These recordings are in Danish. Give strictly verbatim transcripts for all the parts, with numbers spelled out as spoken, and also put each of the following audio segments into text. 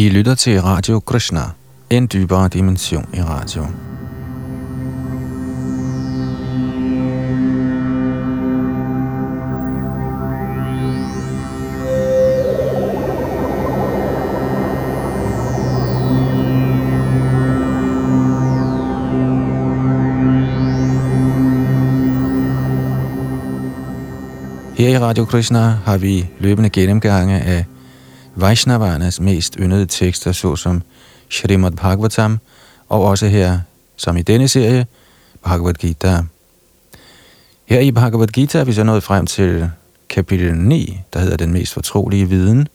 I lytter til Radio Krishna, en dybere dimension i radio. Her i Radio Krishna har vi løbende gennemgange af Vaishnavaernes mest yndede tekster, såsom Shrimad Bhagavatam, og også her, som i denne serie, Bhagavad Gita. Her i Bhagavad Gita er vi så nået frem til kapitel ni, der hedder Den mest fortrolige viden,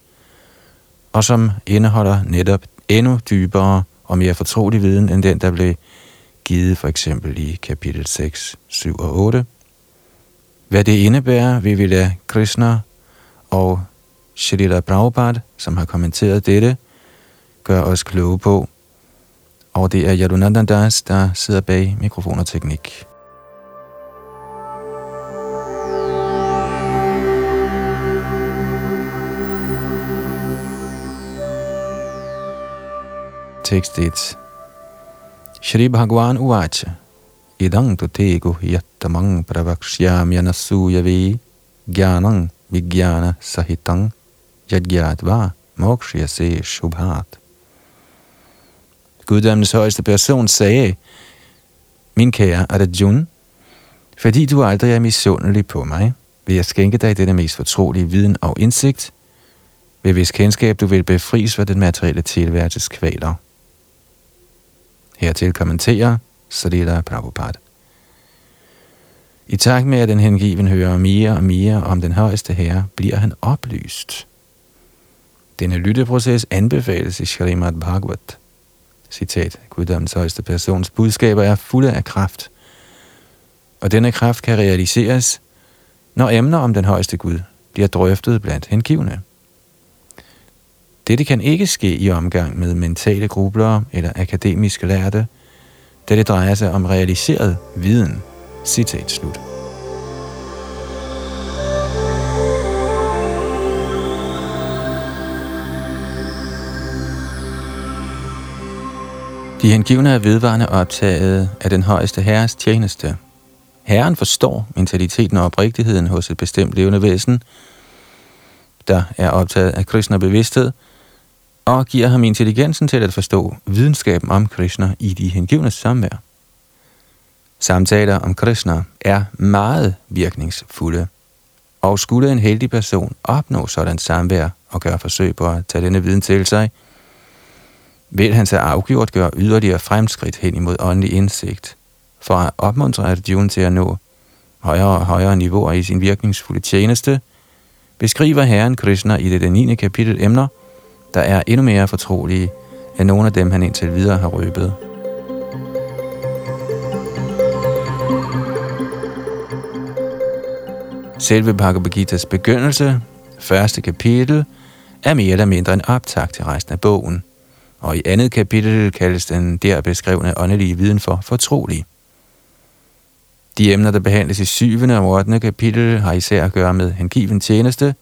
og som indeholder netop endnu dybere og mere fortrolig viden, end den, der blev givet for eksempel i kapitel seks, syv og otte. Hvad det indebærer, vil vi lade Krishna og Shrila Prabhupada, som har kommenteret dette, gør os kloge på, og det er Yadunanda Das, der sidder bag mikrofon og teknik. Tekst et. Shri Bhagavan Uvacha idang tu tego yattamang pravakshyami anasuyavi gyanang vigyana sahitang Yadgyatva mokshiyase shubhat. Guddommens højeste person sagde, min kære Arjun, fordi du aldrig er misundelig på mig, vil jeg skænke dig denne mest fortrolige viden og indsigt, ved hvis kendskab du vil befries fra den materielle tilværelses kvaler. Hertil kommenterer Shrila Prabhupada. I takt med, at den hengiven hører mere og mere om den højeste herre, bliver han oplyst. Denne lytteproces anbefales i Shrimad Bhagwat. Citat, Guddommens højeste persons budskaber er fulde af kraft, og denne kraft kan realiseres, når emner om den højeste Gud bliver drøftet blandt hengivne. Dette kan ikke ske i omgang med mentale grublere eller akademiske lærde, da det drejer sig om realiseret viden. Citat slut. De hengivne er vedvarende optaget af den højeste herres tjeneste. Herren forstår mentaliteten og oprigtigheden hos et bestemt levende væsen, der er optaget af Krishna bevidsthed, og giver ham intelligensen til at forstå videnskaben om Krishna i de hengivnes samvær. Samtaler om Krishna er meget virkningsfulde, og skulle en heldig person opnå sådan samvær og gøre forsøg på at tage denne viden til sig, vil han så afgjort gøre yderligere fremskridt hen imod åndelig indsigt, for at opmuntre Arjun til at nå højere og højere niveauer i sin virkningsfulde tjeneste, beskriver Herren Krishna i det niende kapitel emner, der er endnu mere fortrolige end nogle af dem, han indtil videre har røbet. Selve Bhagavad Gitas begyndelse, første kapitel, er mere eller mindre en optakt til resten af bogen, og i andet kapitel kaldes den der beskrevne åndelige viden for fortrolig. De emner, der behandles i syvende og ottende kapitel, har især at gøre med hengiven tjeneste,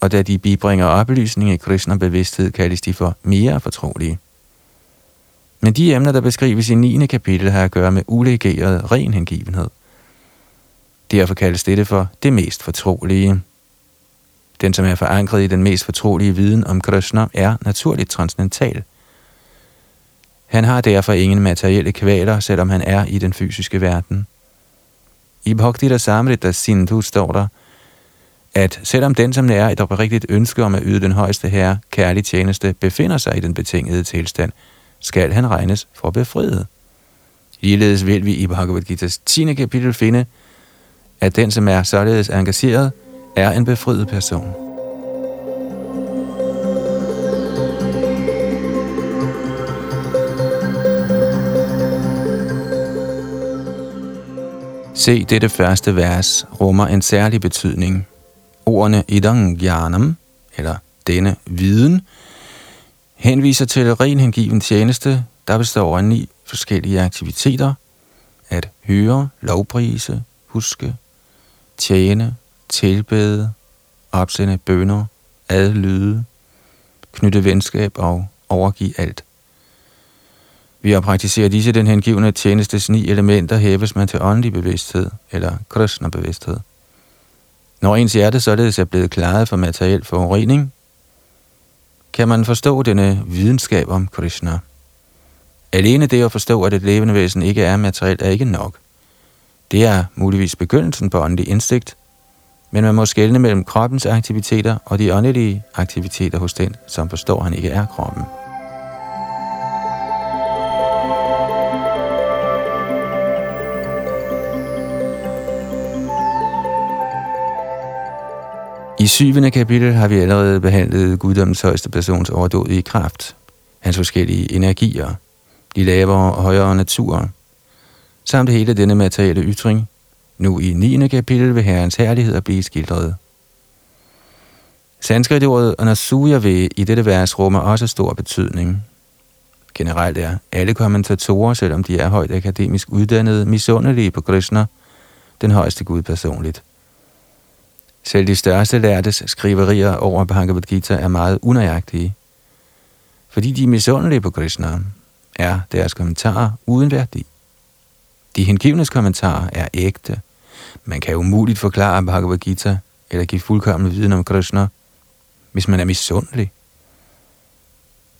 og da de bibringer oplysning i Krishna bevidsthed, kaldes de for mere fortrolige. Men de emner, der beskrives i niende kapitel, har at gøre med ulegeret ren hengivenhed. Derfor kaldes dette for det mest fortrolige. Den, som er forankret i den mest fortrolige viden om Krishna, er naturligt transcendental. Han har derfor ingen materielle kvaler, selvom han er i den fysiske verden. I bhakti-rasamrita-sindhu står der, at selvom den, som nærer et oprigtigt ønske om at yde den højeste herre kærlig tjeneste, befinder sig i den betingede tilstand, skal han regnes for befriet. Ligeledes vil vi i Bhagavad Gitas tiende kapitel finde, at den, som er således engageret, er en befriet person. Se, dette første vers rummer en særlig betydning. Ordene idang gyanam, eller denne viden, henviser til ren hengiven tjeneste, der består af ni forskellige aktiviteter: at høre, lovprise, huske, tjene, tilbede, opsende bønner, adlyde, knytte venskab og overgive alt. Ved at praktisere disse den hengivne tjenestes ni elementer, hæves man til åndelig bevidsthed, eller Krishna-bevidsthed. Når ens hjerte således er blevet klaret for materiel forurening, kan man forstå denne videnskab om Krishna. Alene det at forstå, at et levende væsen ikke er materielt, er ikke nok. Det er muligvis begyndelsen på åndelig indsigt, men man må skelne mellem kroppens aktiviteter og de åndelige aktiviteter hos den, som forstår, han ikke er kroppen. I syvende kapitel har vi allerede behandlet Guddommens højeste persons overdådige kraft, hans forskellige energier, de lavere og højere naturer, samt hele denne materielle ytring. Nu i niende kapitel vil Herrens herligheder blive skildret. Sanskritordet anasuyave i dette vers rummer også stor betydning. Generelt er alle kommentatorer, selvom de er højt akademisk uddannede, misundelige på Krishna, den højeste Gud personligt. Selv de største lærdes skriverier over Bhagavad Gita er meget unøjagtige. Fordi de er misundelige på Krishna, er deres kommentarer uden værdi. De hengivnes kommentarer er ægte. Man kan umuligt forklare Bhagavad Gita eller give fuldkommen viden om Krishna, hvis man er misundelig.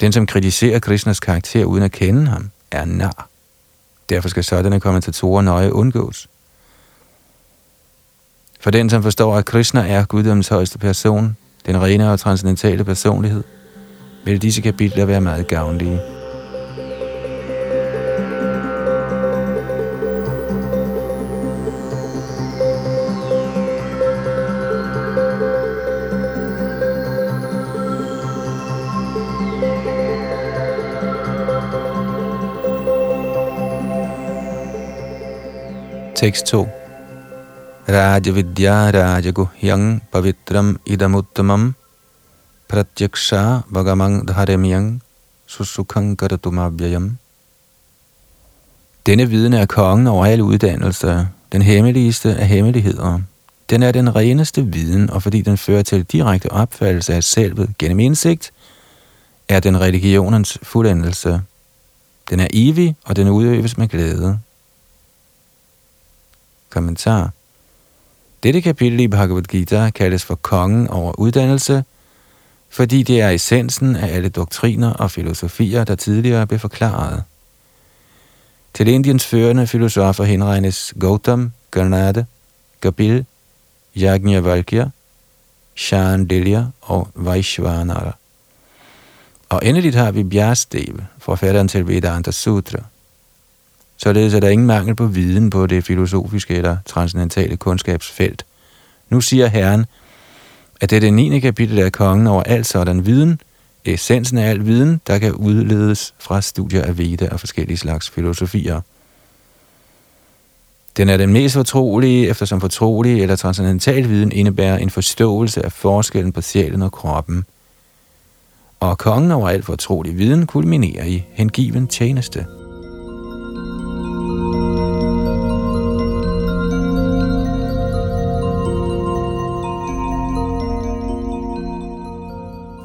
Den, som kritiserer Krishnas karakter uden at kende ham, er nar. Derfor skal sådanne kommentatorer nøje undgås. For den, som forstår, at Krishna er Guddommens højeste person, den rene og transcendentale personlighed, vil disse kapitler være meget gavnlige. Tekst to. Rajavidya rajaguhyang pavitram idamuttamam pratyaksha vagamang dharemyang susukhang karatumabhyayam. Denne viden er kongen over alle uddannelser, den hemmeligste af hemmeligheder. Den er den reneste viden, og fordi den fører til direkte opfattelse af selvet gennem indsigt, er den religionens fuldendelse. Den er evig, og den udøves med glæde. Kommentar. Dette kapitel i Bhagavad Gita kaldes for kongen over uddannelse, fordi det er essensen af alle doktriner og filosofier, der tidligere blev forklaret. Til Indiens førende filosofer henregnes Gautam, Kanada, Kapil, Yagnyavalkya, Shandilya og Vaishvanara. Og endeligt har vi Vyashti, forfatteren til Vedanta Sutra. Således er der ingen mangel på viden på det filosofiske eller transcendentale kundskabsfelt. Nu siger Herren, at dette niende kapitel er kongen over al sådan viden, essensen af al viden, der kan udledes fra studier af Veda og forskellige slags filosofier. Den er den mest fortrolige, eftersom fortrolig eller transcendental viden indebærer en forståelse af forskellen på sjælen og kroppen. Og kongen over al fortrolig viden kulminerer i hengiven tjeneste.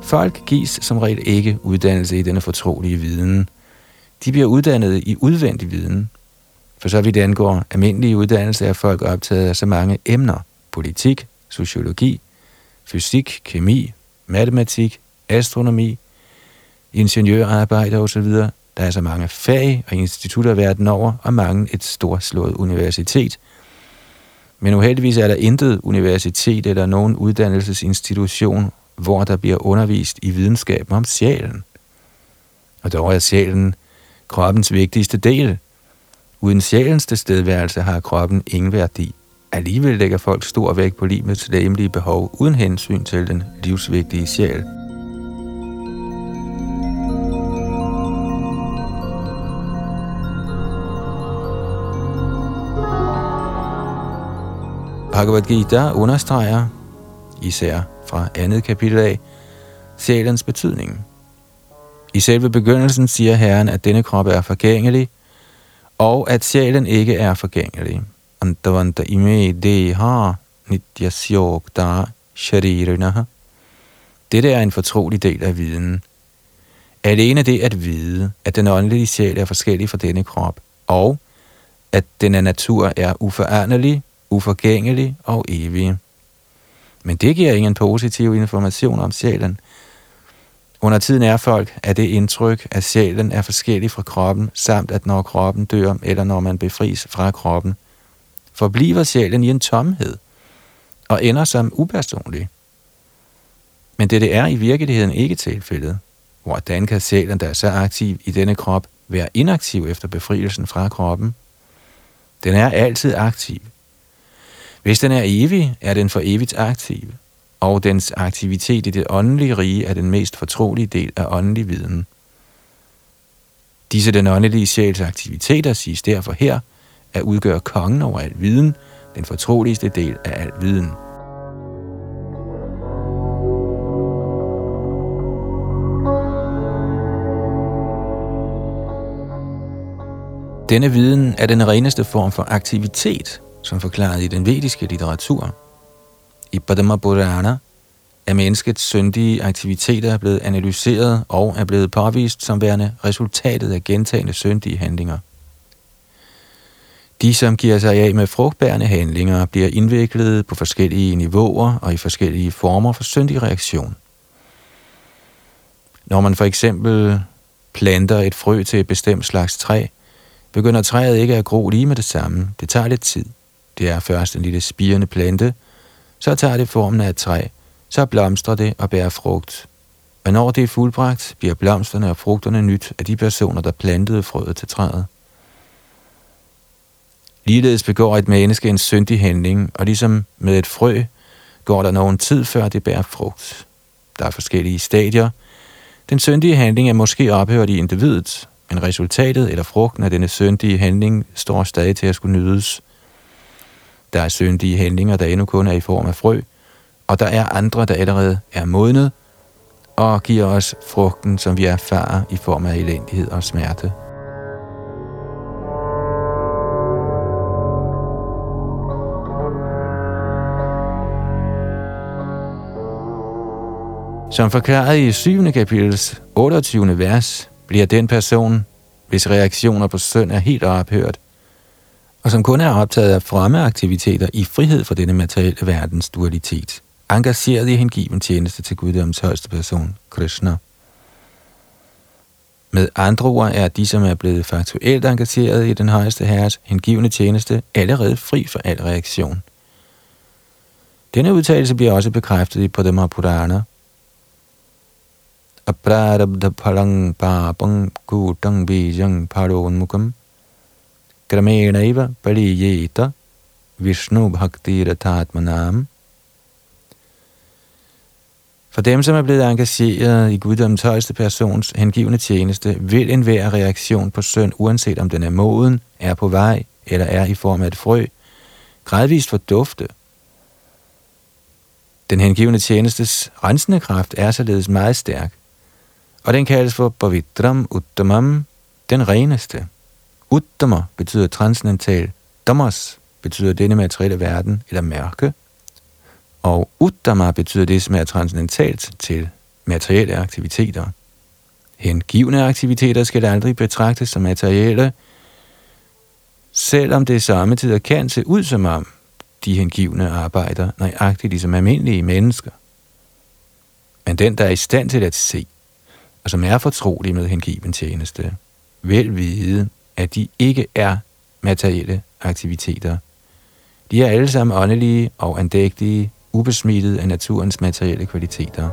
Folk gives som regel ikke uddannelse i denne fortrolige viden. De bliver uddannet i udvendig viden. For så vidt angår almindelige uddannelse, er folk optaget af så mange emner. Politik, sociologi, fysik, kemi, matematik, astronomi, ingeniørarbejder osv. Der er så mange fag og institutter verden over, og mange et storslået universitet. Men uheldigvis er der intet universitet eller nogen uddannelsesinstitution, hvor der bliver undervist i videnskab om sjælen. Og dog er sjælen kroppens vigtigste del. Uden sjælens tilstedeværelse har kroppen ingen værdi. Alligevel lægger folk stor vægt på livets legemlige behov uden hensyn til den livsvigtige sjæl. Bhagavad Gita understreger, især fra andet kapitel af, sjælens betydning. I selve begyndelsen siger Herren, at denne krop er forgængelig, og at sjælen ikke er forgængelig. Dette er en fortrolig del af viden. Alene det at vide, at den åndelige sjæl er forskellig fra denne krop, og at den af natur er uforanderlig, uforgængelig og evig. Men det giver ingen positiv information om sjælen. Under tiden er folk af det indtryk, at sjælen er forskellig fra kroppen, samt at når kroppen dør, eller når man befries fra kroppen, forbliver sjælen i en tomhed og ender som upersonlig. Men det, det er i virkeligheden ikke tilfældet. Hvordan kan sjælen, der er så aktiv i denne krop, være inaktiv efter befrielsen fra kroppen? Den er altid aktiv. Hvis den er evig, er den for evigt aktiv, og dens aktivitet i det åndelige rige er den mest fortrolige del af åndelig viden. Disse den åndelige sjæls aktiviteter siges derfor her, at udgøre kongen over al viden, den fortroligste del af al viden. Denne viden er den reneste form for aktivitet, som forklaret i den vediske litteratur. I Padma Purana er menneskets syndige aktiviteter blevet analyseret og er blevet påvist som værende resultatet af gentagne syndige handlinger. De, som giver sig af med frugtbærende handlinger, bliver indviklede på forskellige niveauer og i forskellige former for syndig reaktion. Når man for eksempel planter et frø til et bestemt slags træ, begynder træet ikke at gro lige med det samme. Det tager lidt tid. Det er først en lille spirende plante, så tager det formen af et træ, så blomstrer det og bærer frugt. Og når det er fuldbragt, bliver blomsterne og frugterne nyt af de personer, der plantede frøet til træet. Ligeledes begår et menneske en syndig handling, og ligesom med et frø, går der nogen tid før det bærer frugt. Der er forskellige stadier. Den syndige handling er måske ophørt i individet, men resultatet eller frugten af denne syndige handling står stadig til at skulle nydes. Der er syndige handlinger, der endnu kun er i form af frø, og der er andre, der allerede er modnet og giver os frugten, som vi erfarer i form af elendighed og smerte. Som forklaret i syvende kapitels otteogtyvende vers, bliver den person, hvis reaktioner på synd er helt ophørt, og som kun er optaget af fremme aktiviteter i frihed fra denne materielle verdens dualitet, engageret i hengiven tjeneste til Guddoms højeste person, Krishna. Med andre ord er de, som er blevet faktuelt engageret i den højeste herres hengivende tjeneste, allerede fri for al reaktion. Denne udtalelse bliver også bekræftet i Padma Purana. Aprarabdha phalang papang kutang bijang pharonmukam gramenaiva paliyeta Vishnu bhakti ratatmanam. For dem, som er blevet engageret i Guddoms højeste persons hengivende tjeneste, vil enhver reaktion på synd, uanset om den er moden, er på vej eller er i form af et frø, gradvist fordufte. Den hengivende tjenestes rensende kraft er således meget stærk, og den kaldes for Pavitram Uttamam, den reneste. Uttama betyder transcendental, Damas betyder denne materielle verden eller mørke, og Uttama betyder det, som er transcendentalt til materielle aktiviteter. Hengivne aktiviteter skal aldrig betragtes som materielle, selvom det samtidig kan se ud som om de hengivne arbejder nøjagtigt ligesom almindelige mennesker. Men den, der er i stand til at se, og som er fortrolig med hengiven tjeneste, vil vide, at de ikke er materielle aktiviteter. De er alle sammen åndelige og andægtige, ubesmittet af naturens materielle kvaliteter.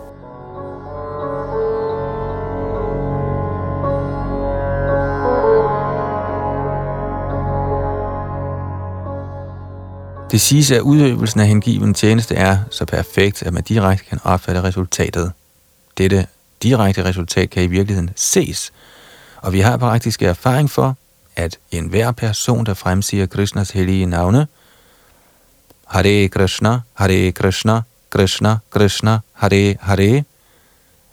Det siges, at udøvelsen af hengiven tjeneste er så perfekt, at man direkte kan opfatte resultatet. Dette direkte resultat kan i virkeligheden ses, og vi har praktisk erfaring for, at enhver person, der fremsiger Krishnas hellige navne, Hare Krishna, Hare Krishna, Krishna, Krishna, Hare Hare,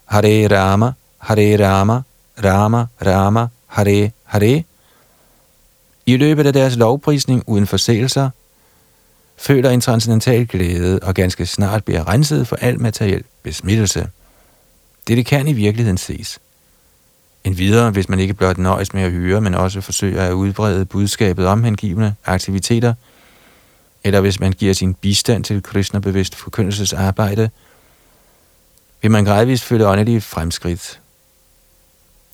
Hare Rama, Hare Rama, Rama Rama, Hare Hare, i løbet af deres lovprisning uden forseelser, føler en transcendental glæde og ganske snart bliver renset for al materiel besmittelse. Dette kan i virkeligheden ses. Endvidere, hvis man ikke blot nøjes med at høre, men også forsøger at udbrede budskabet om hengivne aktiviteter, eller hvis man giver sin bistand til Krishna-bevidst forkyndelsesarbejde, vil man gradvist følge åndelige fremskridt.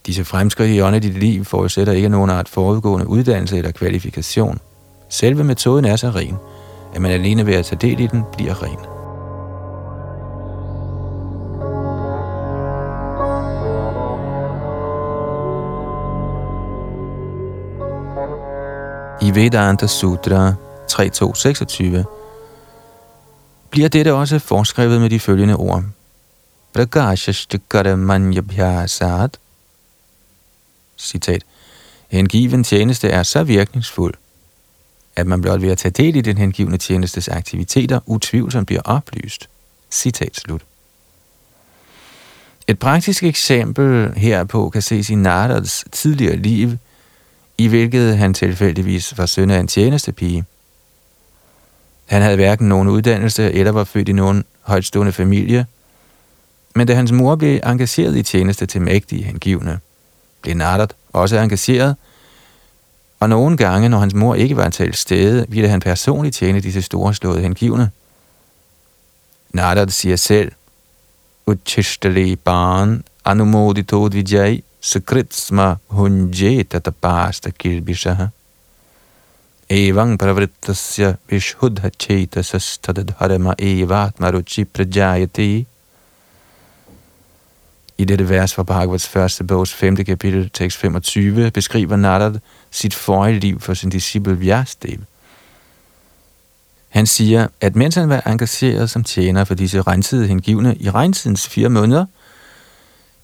Disse fremskridt i åndeligt liv forudsætter ikke nogen art forudgående uddannelse eller kvalifikation. Selve metoden er så ren, at man alene ved at tage del i den bliver ren. I Vedanta Sutra tre to seksogtyve bliver dette også foreskrevet med de følgende ord. Prakashashtikaramanjabhyasad. Citat. Hengiven tjeneste er så virkningsfuld, at man blot ved at tage del i den hengivne tjenestes aktiviteter utvivlsomt bliver oplyst. Citat slut. Et praktisk eksempel herpå kan ses i Naradas tidligere liv, i hvilket han tilfældigvis var søn af en tjenestepige. Han havde hverken nogen uddannelse eller var født i nogen højtstående familie, men da hans mor blev engageret i tjeneste til mægtige hengivne, blev Narada også engageret, og nogle gange, når hans mor ikke var til stede, ville han personligt tjene disse storslåede hengivne. Narada siger selv, Uchishtali barn anumoditod vijay sukritsma hunjeta tapasta kilbishaha evang pravrittasya vishudha chetasastadadharma evatmaruchi prajayati. I dette vers fra Bhagavats første bogs femte kapitel, tekst femogtyve, beskriver Narada sit forrige liv for sin disciple Vyashti. Han siger, at mens han var engageret som tjener for disse rensede hengivne i rensidens fire måneder,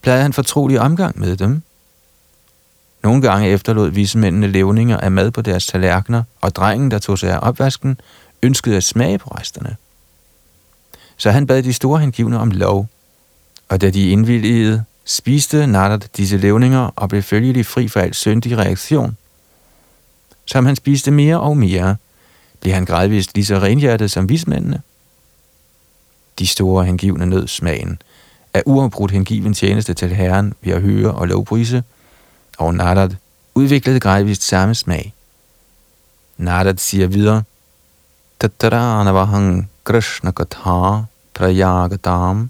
plejede han fortrolig omgang med dem. Nogle gange efterlod vismændene levninger af mad på deres tallerkener, og drengen, der tog sig af opvasken, ønskede at smage på resterne. Så han bad de store hengivne om lov, og da de indvilligede, spiste Narada disse levninger og blev følgelig fri for al syndig reaktion. Som han spiste mere og mere, blev han gradvist lige så renhjertet som vismændene. De store hengivne nød smagen af uafbrudt hengiven tjeneste til Herren ved at høre og lovprise, og Narada udviklede gradvist samme smag. Narada siger videre, Tataranavahang Krishna Katha Prayagatam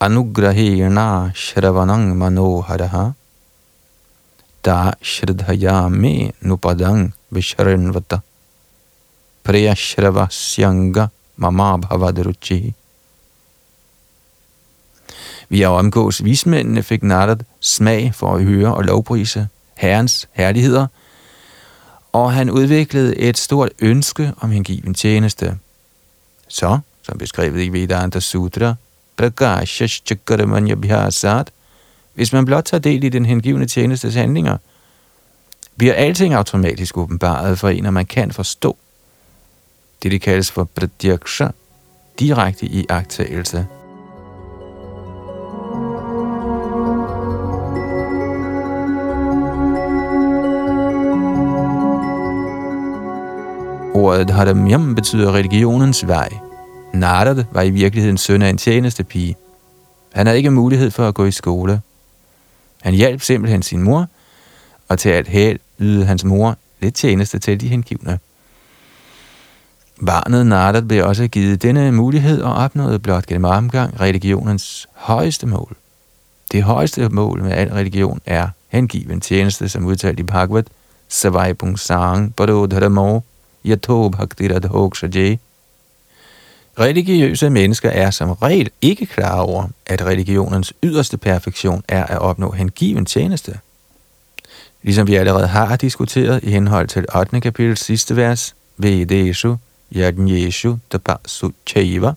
Anugrahena Shravanang Manoharaha Da Shridhayame Nupadang Vishrinvata Priyashravashyanga Mama Bhavadruchi. Vi at omgås vismændene fik Narada smag for at høre og lovprise Herrens herligheder, og han udviklede et stort ønske om hengiven tjeneste. Så, som beskrevet i Vedanta Sutra, hvis man blot tager del i den hengivne tjenestes handlinger, bliver alting automatisk åbenbaret for en, og man kan forstå. Det, det kaldes for pratyaksha, direkte iagttagelse. Ordet dharmyam betyder religionens vej. Narada var i virkeligheden søn af en tjenestepige. Han havde ikke mulighed for at gå i skole. Han hjalp simpelthen sin mor, og til alt held ydede hans mor lidt tjeneste til de hengivne. Barnet Narada blev også givet denne mulighed og opnåede blot gennem omgang religionens højeste mål. Det højeste mål med al religion er hengiven tjeneste, som udtalt i Bhagavad, Savaipungsang, Bododharamo, Yato Bhakti-rasamrita-sindhu. Religiøse mennesker er som regel ikke klar over, at religionens yderste perfektion er at opnå hengiven tjeneste. Ligesom vi allerede har diskuteret i henhold til ottende kapitel sidste vers, Vedeshu, Yagnyeshu, Dabba Sucheva,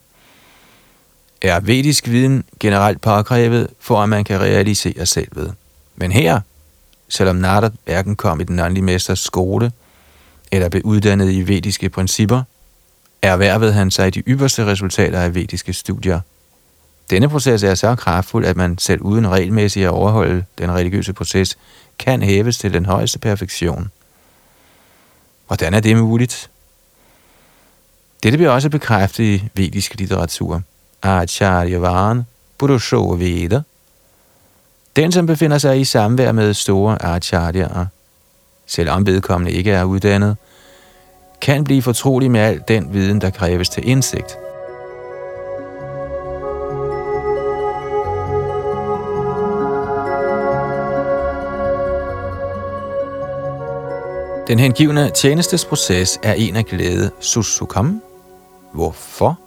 er vedisk viden generelt påkrævet, for at man kan realisere selvet. Men her, selvom Narada hverken kom i den åndelige mesters skole, eller blev uddannet i vediske principper, erhvervede han sig de ypperste resultater af vediske studier. Denne proces er så kraftfuld, at man selv uden regelmæssigt at overholde den religiøse proces, kan hæves til den højeste perfektion. Hvordan er det muligt? Dette bliver også bekræftet i vediske litteratur. Acharyavan, Purusho Veda, Den, som befinder sig i samvær med store acharyaer, selvom vedkommende ikke er uddannet, kan blive fortrolig med al den viden, der kræves til indsigt. Den hengivne tjenestesproces er en af glæde susukam. Hvorfor?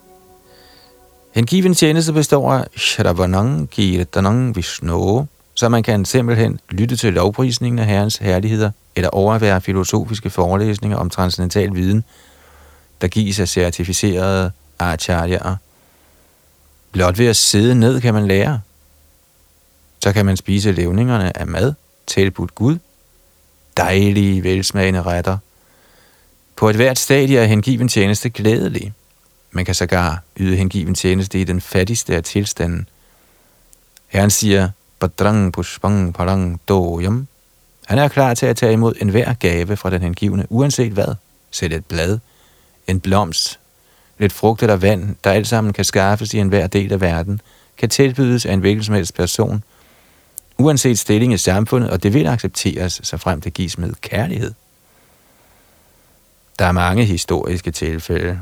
Hengiven tjeneste består af Shravanam Kirtanam Vishnu, så man kan simpelthen lytte til lovprisningen af Herrens herligheder eller overvære filosofiske forelæsninger om transcendental viden, der gives af certificerede acharyaer. Blot ved at sidde ned kan man lære. Så kan man spise levningerne af mad, tilbudt Gud, dejlige, velsmagende retter. På et hvert stadie er hengiven tjeneste glædelig. Man kan sågar yde hengiven tjeneste i den fattigste af tilstanden. Herren siger, Badrang pushpang parang doyam. Han er klar til at tage imod enhver gave fra den hengivne, uanset hvad. Selv et blad, en blomst, lidt frugt eller vand, der alt sammen kan skaffes i enhver del af verden, kan tilbydes af en hvilken som helst person, uanset stilling i samfundet, og det vil accepteres, så frem det gives med kærlighed. Der er mange historiske tilfælde.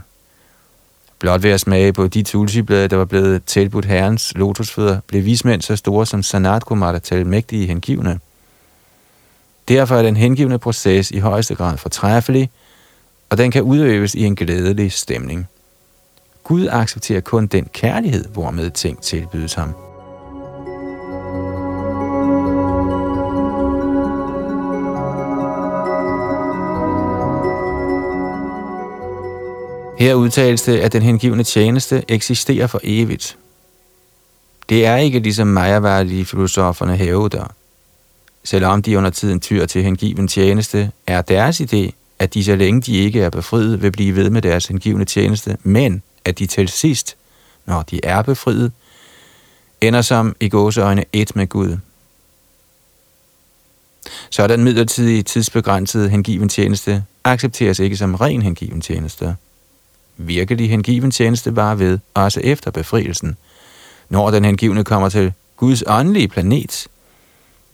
Blot ved at smage på de tulsiblade, der var blevet tilbudt herrens lotusfødder, blev vismænd så store som Sanat Kumara til mægtige hengivne. Derfor er den hengivne proces i højeste grad fortræffelig, og den kan udøves i en glædelig stemning. Gud accepterer kun den kærlighed, hvormed ting tilbydes ham. Her udtales det, at den hengivne tjeneste eksisterer for evigt. Det er ikke ligesom mayavardige filosoferne hævder. Selvom de under tiden tyr til hengiven tjeneste, er deres idé, at de så længe de ikke er befriet, vil blive ved med deres hengivne tjeneste, men at de til sidst, når de er befriet, ender som i gåseøjne et med Gud. Så den midlertidige, tidsbegrænsede hengiven tjeneste accepteres ikke som ren hengiven tjeneste. Virkelig hengiven tjeneste var ved, også efter befrielsen. Når den hengivne kommer til Guds åndelige planet,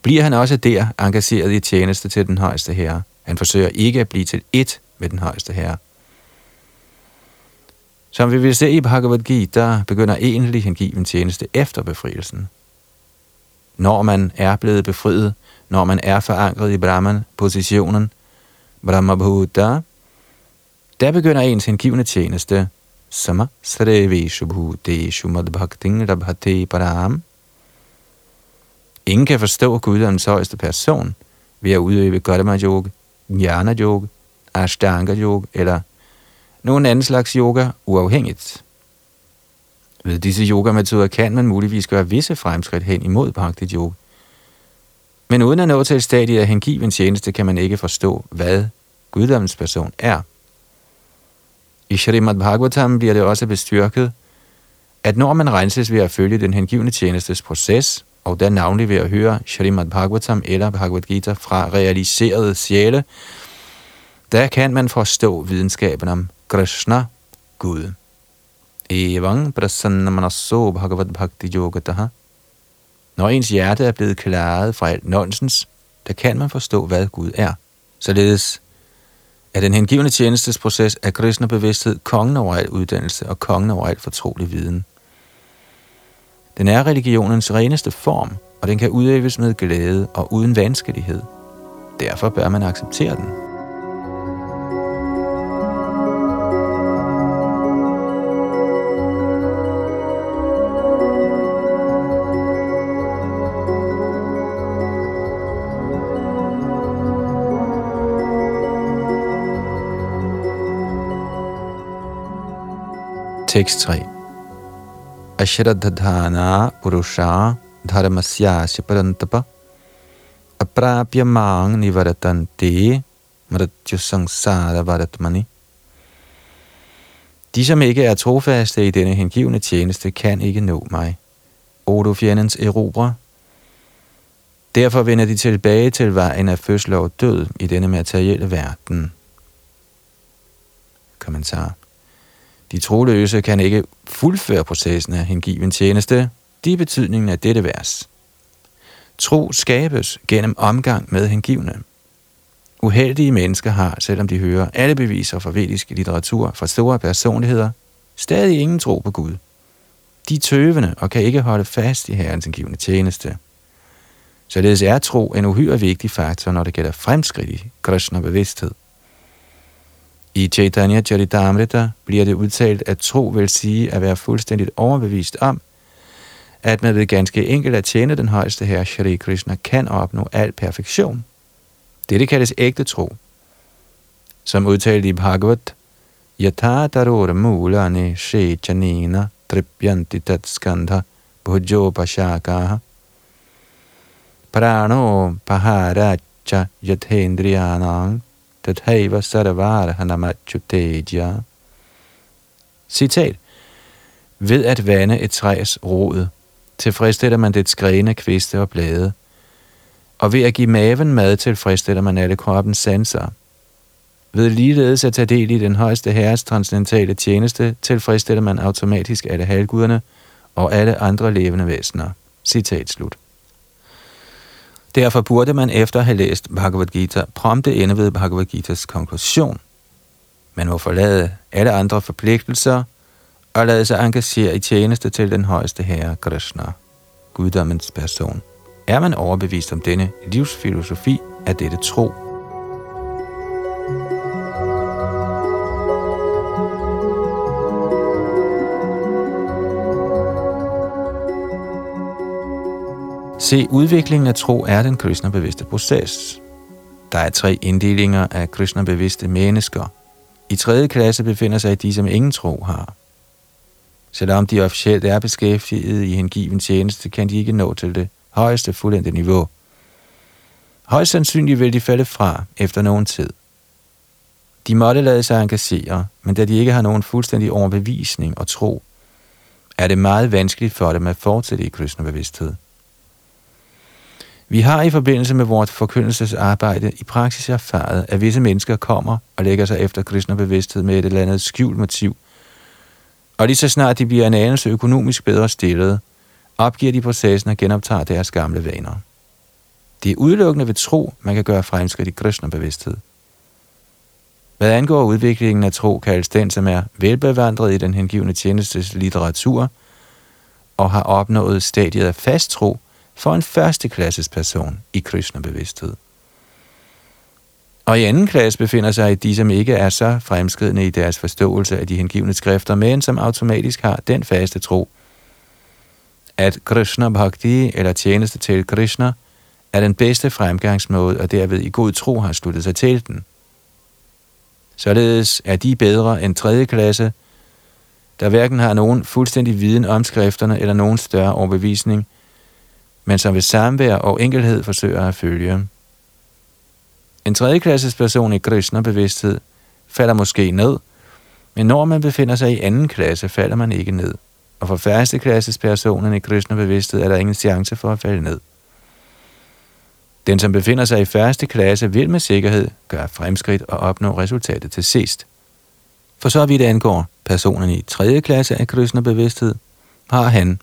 bliver han også der engageret i tjeneste til den højeste herre. Han forsøger ikke at blive til ét med den højeste herre. Som vi vil se i Bhagavad Gita, begynder egentlig hengiven tjeneste efter befrielsen. Når man er blevet befriet, når man er forankret i Brahman-positionen, Brahma-bhuta, der begynder ens hengivne tjeneste, sama sreveshu bhuteshu madbhakting rabhate param. Ingen kan forstå Guddoms højeste person ved at udøve karma-yoga, jnana-yoga, ashtanga-yoga eller nogen anden slags yoga uafhængigt. Ved disse yogametoder kan man muligvis gøre visse fremskridt hen imod bhakti-yoga. Men uden at nå til et stadie af hengiven tjeneste kan man ikke forstå, hvad Guddoms person er. I Shrimad Bhagavatam bliver det også bestyrket, at når man renses ved at følge den hengivne tjenestes proces, og der navnlig ved at høre Shrimad Bhagavatam eller Bhagavad Gita fra realiserede sjæle, der kan man forstå videnskaben om Krishna, Gud. Evang prasannamanaso bhagavad bhakti yogataha. Når ens hjerte er blevet klaret fra alt nonsens, der kan man forstå, hvad Gud er. Således at den hengivne tjenestesproces er Krishna bevidsthed kongen over al uddannelse og kongen over al fortrolig viden. Den er religionens reneste form, og den kan udøves med glæde og uden vanskelighed. Derfor bør man acceptere den. Tekst tre. Ashradadhana purusha dharmasyasya parantapa aprapya mang nivaratanti mrityu samsara varatmani. De, som ikke er trofaste i denne hengivne tjeneste, kan ikke nå mig. O du fjendens erobrer. Derfor vender de tilbage til vejen af fødsel og død i denne materielle verden. Kommentar. De troløse kan ikke fuldføre processen af hengiven tjeneste. Det er betydningen af dette vers. Tro skabes gennem omgang med hengivne. Uheldige mennesker har, selvom de hører alle beviser fra vedisk litteratur fra store personligheder, stadig ingen tro på Gud. De er tøvende og kan ikke holde fast i Herrens hengivne tjeneste. Således er tro en uhyre vigtig faktor, når det gælder fremskridt i Krishna-bevidsthed. I Chaitanya Charitamrita bliver det udtalt, at tro vil sige at være fuldstændigt overbevist om, at man ved ganske enkelt at tjene den højeste herre Shri Krishna kan opnå al perfektion. Dette kaldes ægte tro. Som udtalt i Bhagavad, Yatha darora mulane shechanena tripyanti tatskandha bhujopashakaha prano paharacha yathendriyanang tathaiva sarvarhanamachuteja. Citat. Ved at vande et træs rod, tilfredsstiller man dets grene, kviste og blade, og ved at give maven mad, tilfredsstiller man alle kroppens sanser. Ved ligeledes at tage del i den højeste herres transcendentale tjeneste, tilfredsstiller man automatisk alle halvguderne og alle andre levende væsener. Citat slut. Derfor burde man efter at have læst Bhagavad Gita prompte ende ved Bhagavad Gitas konklusion. Man må forlade alle andre forpligtelser og lade sig engagere i tjeneste til den højeste herre Krishna, guddommens person. Er man overbevist om denne livsfilosofi, er dette tro. Se, udviklingen af tro er den Krishna-bevidste proces. Der er tre inddelinger af Krishna-bevidste mennesker. I tredje klasse befinder sig de, som ingen tro har. Selvom de officielt er beskæftiget i hengiven tjeneste, kan de ikke nå til det højeste fuldendte niveau. Højst sandsynligt vil de falde fra efter nogen tid. De måtte lade sig engagere, men da de ikke har nogen fuldstændig overbevisning og tro, er det meget vanskeligt for dem at fortsætte i Krishna-bevidsthed. Vi har i forbindelse med vores forkyndelsesarbejde i praksis erfaret, at visse mennesker kommer og lægger sig efter Krishna-bevidsthed med et eller andet skjult motiv, og lige så snart de bliver en anelse økonomisk bedre stillet, opgiver de processen og genoptager deres gamle vaner. Det er udelukkende ved tro, man kan gøre fremskridt i Krishna-bevidsthed. Hvad angår udviklingen af tro, kaldes den, som er velbevandret i den hengivne tjenestes litteratur og har opnået stadiet af fast tro, for en førsteklasses person i Krishna-bevidsthed. Og i anden klasse befinder sig de, som ikke er så fremskridende i deres forståelse af de hengivne skrifter, men som automatisk har den faste tro, at Krishna Bhakti eller tjeneste til Krishna er den bedste fremgangsmåde, og derved i god tro har sluttet sig til den. Således er de bedre end tredje klasse, der hverken har nogen fuldstændig viden om skrifterne eller nogen større overbevisning, men som ved samvær og enkelhed forsøger at følge. En tredjeklasses person i Krishna-bevidsthed falder måske ned, men når man befinder sig i anden klasse, falder man ikke ned, og for førsteklasses personen i Krishna-bevidsthed er der ingen chance for at falde ned. Den, som befinder sig i første klasse, vil med sikkerhed gøre fremskridt og opnå resultatet til sidst. For så vidt angår personen i tredje klasse af Krishna-bevidsthed, har han,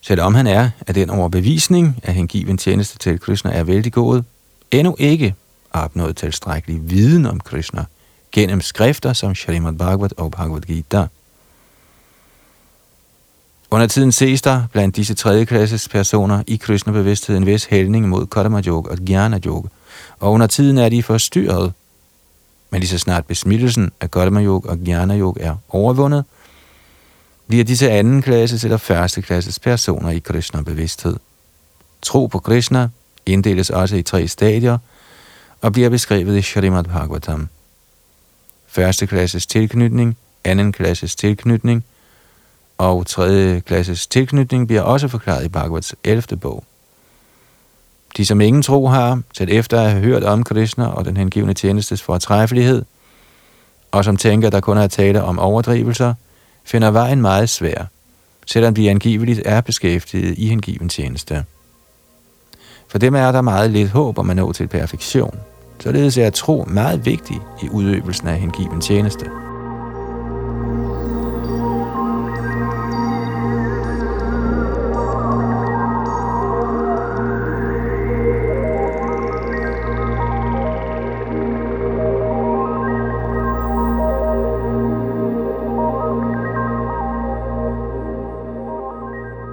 selvom han er, at den overbevisning af hengiven tjeneste til Krishna er vældig god, endnu ikke opnået tilstrækkelig viden om Krishna gennem skrifter som Shrimad Bhagwat og Bhagavad Gita. Undertiden ses der blandt disse tredjeklasses personer i Krishna-bevidsthed en vis hældning mod Karma-yoga og Jnana-yoga, og undertiden er de forstyrret. Men lige så snart besmittelsen af Karma-yoga og Jnana-yoga er overvundet, bliver disse anden klasses eller første klasses personer i Krishna-bevidsthed. Tro på Krishna inddeles også i tre stadier og bliver beskrevet i Shrimad Bhagavatam. Første klasses tilknytning, anden klasses tilknytning og tredje klasses tilknytning bliver også forklaret i Bhagavats ellevte bog. De, som ingen tro har, selv efter at have hørt om Krishna og den hengivne tjenestes fortræffelighed, og som tænker, der kun er tale om overdrivelser, finder vejen meget svær, selvom de angiveligt er beskæftiget i hengiven tjeneste. For dem er der meget lidt håb om at nå til perfektion. Således er tro meget vigtig i udøvelsen af hengiven tjeneste.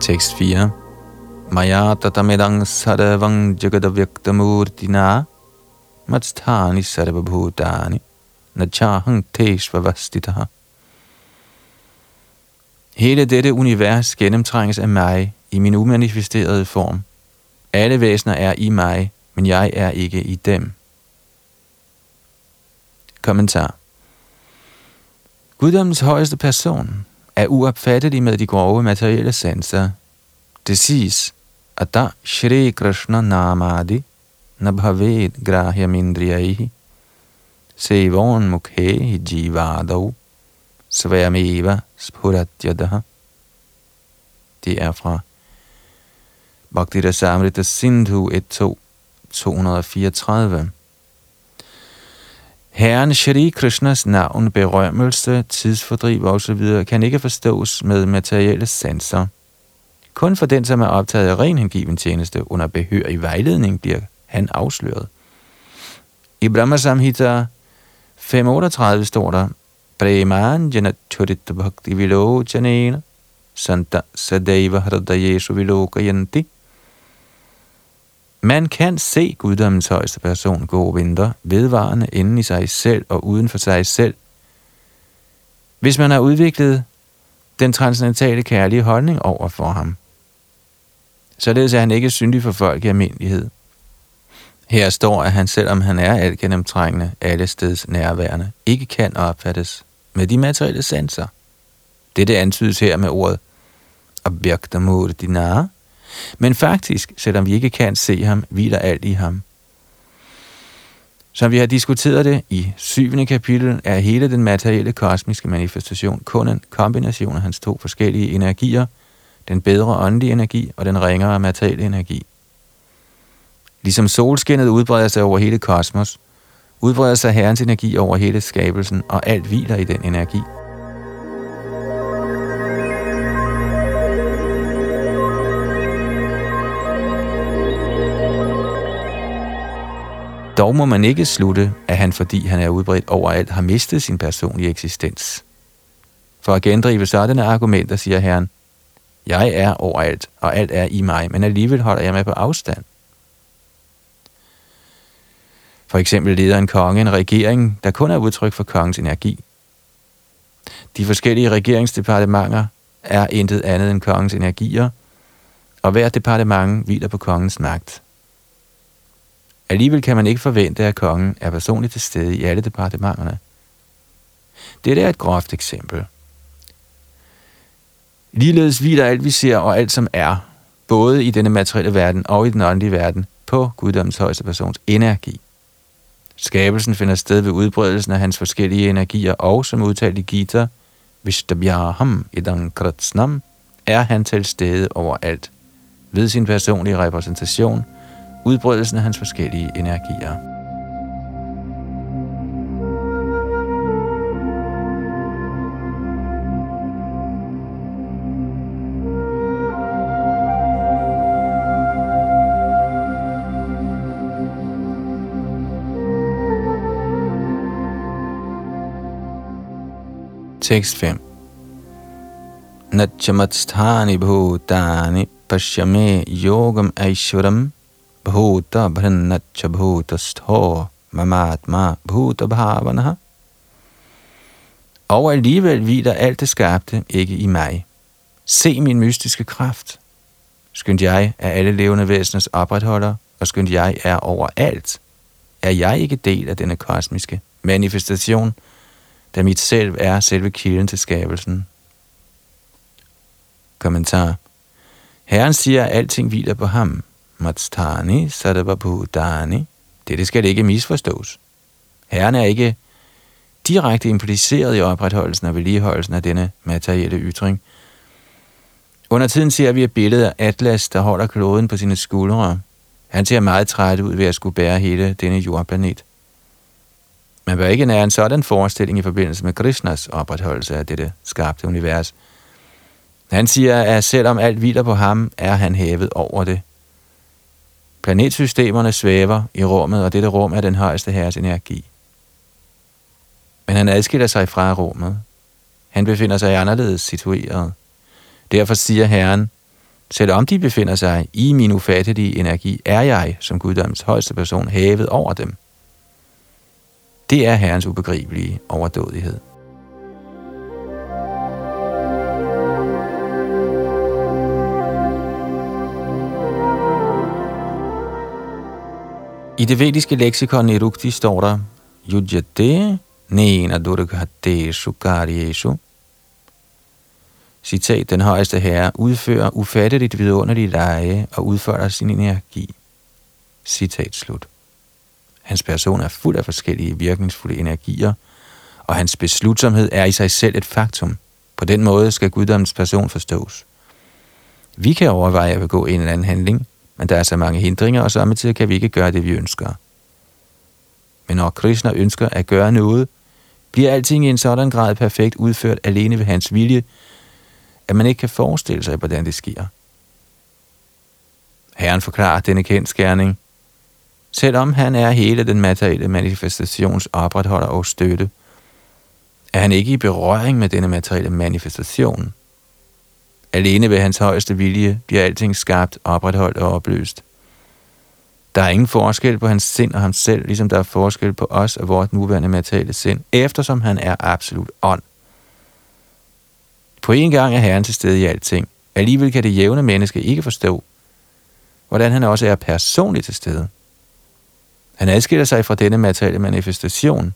Tekst fire. Maya tatamedang sarvang jagadavyakamurtina matsthani sarvabhutani nachahang teshvavastita. Hele dette univers gennemtrænges af mig i min umanifesterede form. Alle væsener er i mig, men jeg er ikke i dem. Kommentar. Guddommens højeste person er uopfattelig med de grove materielle sanser. Det siges, at da Shri Krishna namadi nabhaved grahyamindriyaih sevaon mukhe jivadav svayameva spuratyadaha. Det er fra bhakti-rasamrita-sindhu et to to hundrede fireogtredive. Herren Shri Krishnas navn, berømmelse, tidsfordriv osv. kan ikke forstås med materielle sanser. Kun for den, som er optaget af ren hengiven tjeneste under behørig vejledning, bliver han afsløret. I Brahma Samhita fem otteogtredive står der, Premanjana churita bhakti vilochanena santa sadaiva hridayesu vilokayanti. Man kan se guddommens højeste person gå vinter, vedvarende inden i sig selv og uden for sig selv. Hvis man har udviklet den transcendentale kærlige holdning over for ham, således er han ikke syndig for folk i almindelighed. Her står, at han, selvom han er alt gennemtrængende, alle steds nærværende, ikke kan opfattes med de materielle sanser. Dette antydes her med ordet abhyaktamurdinara. Men faktisk, selvom vi ikke kan se ham, hviler alt i ham. Som vi har diskuteret det i syvende kapitel, er hele den materielle kosmiske manifestation kun en kombination af hans to forskellige energier, den bedre åndelige energi og den ringere materielle energi. Ligesom solskinnet udbreder sig over hele kosmos, udbreder sig Herrens energi over hele skabelsen, og alt hviler i den energi. Dog må man ikke slutte, at han, fordi han er udbredt overalt, har mistet sin personlige eksistens. For at gendrive sådanne argumenter, siger Herren, jeg er overalt, og alt er i mig, men alligevel holder jeg mig på afstand. For eksempel leder en konge en regering, der kun er udtryk for kongens energi. De forskellige regeringsdepartementer er intet andet end kongens energier, og hver departement hviler på kongens magt. Alligevel kan man ikke forvente, at kongen er personligt til stede i alle departementerne. Dette er et groft eksempel. Ligeledes hviler alt, vi ser og alt, som er, både i denne materielle verden og i den åndelige verden, på guddommens højeste persons energi. Skabelsen finder sted ved udbredelsen af hans forskellige energier, og som udtalt i Gita, Vishtabhyaham idang kratsnam, er han til stede overalt, ved sin personlige repræsentation, udbredelsen af hans forskellige energier. Tekst fem. Natchamatstani bhutani pashyame yogam aishwaram Bhuta bhrannatcha bhutastho mamatma bhuta bhavanaha. Og alligevel hviler alt det skabte ikke i mig. Se min mystiske kraft. Skynd jeg er alle levende væseners opretholder, og skynd jeg er overalt. Er jeg ikke del af denne kosmiske manifestation, da mit selv er selve kilden til skabelsen? Kommentar. Herren siger, at alting hviler på ham. Matstani, Sarvabhutani. Dette skal ikke misforstås. Herren er ikke direkte impliceret i opretholdelsen og vedligeholdelsen af denne materielle ytring. Under tiden ser vi et billede af Atlas, der holder kloden på sine skuldre. Han ser meget træt ud ved at skulle bære hele denne jordplanet. Man bør ikke nære en sådan forestilling i forbindelse med Krishnas opretholdelse af dette skabte univers. Han siger, at selvom alt hviler på ham, er han hævet over det. Planetsystemerne svæver i rummet, og dette rum er den højeste herres energi. Men han adskiller sig fra rummet. Han befinder sig anderledes situeret. Derfor siger Herren, Selvom de befinder sig i min ufattelige energi, er jeg som guddoms højeste person hævet over dem. Det er Herrens ubegribelige overdådighed. I det vediske leksikon i Rukti står der Yujyate nena durghate sukaryeshu. Citat, den højeste herre udfører ufatteligt vidunderlige lege og udfører sin energi. Citat slut. Hans person er fuld af forskellige virkningsfulde energier, og hans beslutsomhed er i sig selv et faktum. På den måde skal guddommens person forstås. Vi kan overveje at begå en eller anden handling, men der er så mange hindringer, og samtidig kan vi ikke gøre det, vi ønsker. Men når Krishna ønsker at gøre noget, bliver alting i en sådan grad perfekt udført alene ved hans vilje, at man ikke kan forestille sig, hvordan det sker. Herren forklarer denne kendsgerning. Selvom han er hele den materielle manifestations opretholder og støtte, er han ikke i berøring med denne materielle manifestation. Alene ved hans højeste vilje bliver alting skabt, opretholdt og opløst. Der er ingen forskel på hans sind og ham selv, ligesom der er forskel på os og vores nuværende materielle sind, eftersom han er absolut ånd. På en gang er Herren til stede i alting. Alligevel kan det jævne menneske ikke forstå, hvordan han også er personligt til stede. Han adskiller sig fra denne materielle manifestation,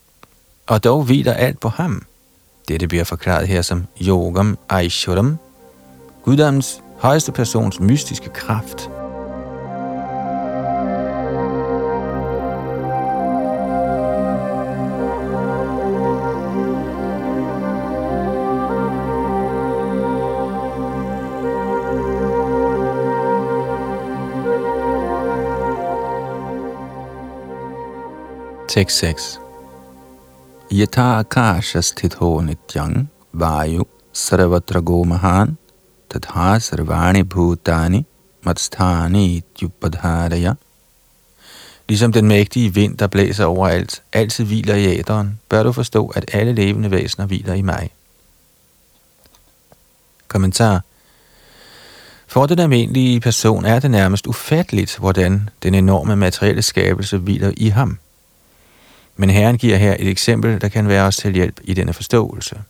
og dog hviler alt på ham. Dette bliver forklaret her som Yogam Aishuram, guddommens højeste persons mystiske kraft. Tekst seks. Yatha akasha sthito nityang vayu sarvatra go mahan tatha sarvani bhutani matsthani ityupadharaya. Ligesom den mægtige vind, der blæser overalt, altid hviler i æteren, bør du forstå, at alle levende væsener hviler i mig. Kommentar. For den almindelige person er det nærmest ufatteligt, hvordan den enorme materielle skabelse hviler i ham. Men Herren giver her et eksempel, der kan være os til hjælp i denne forståelse.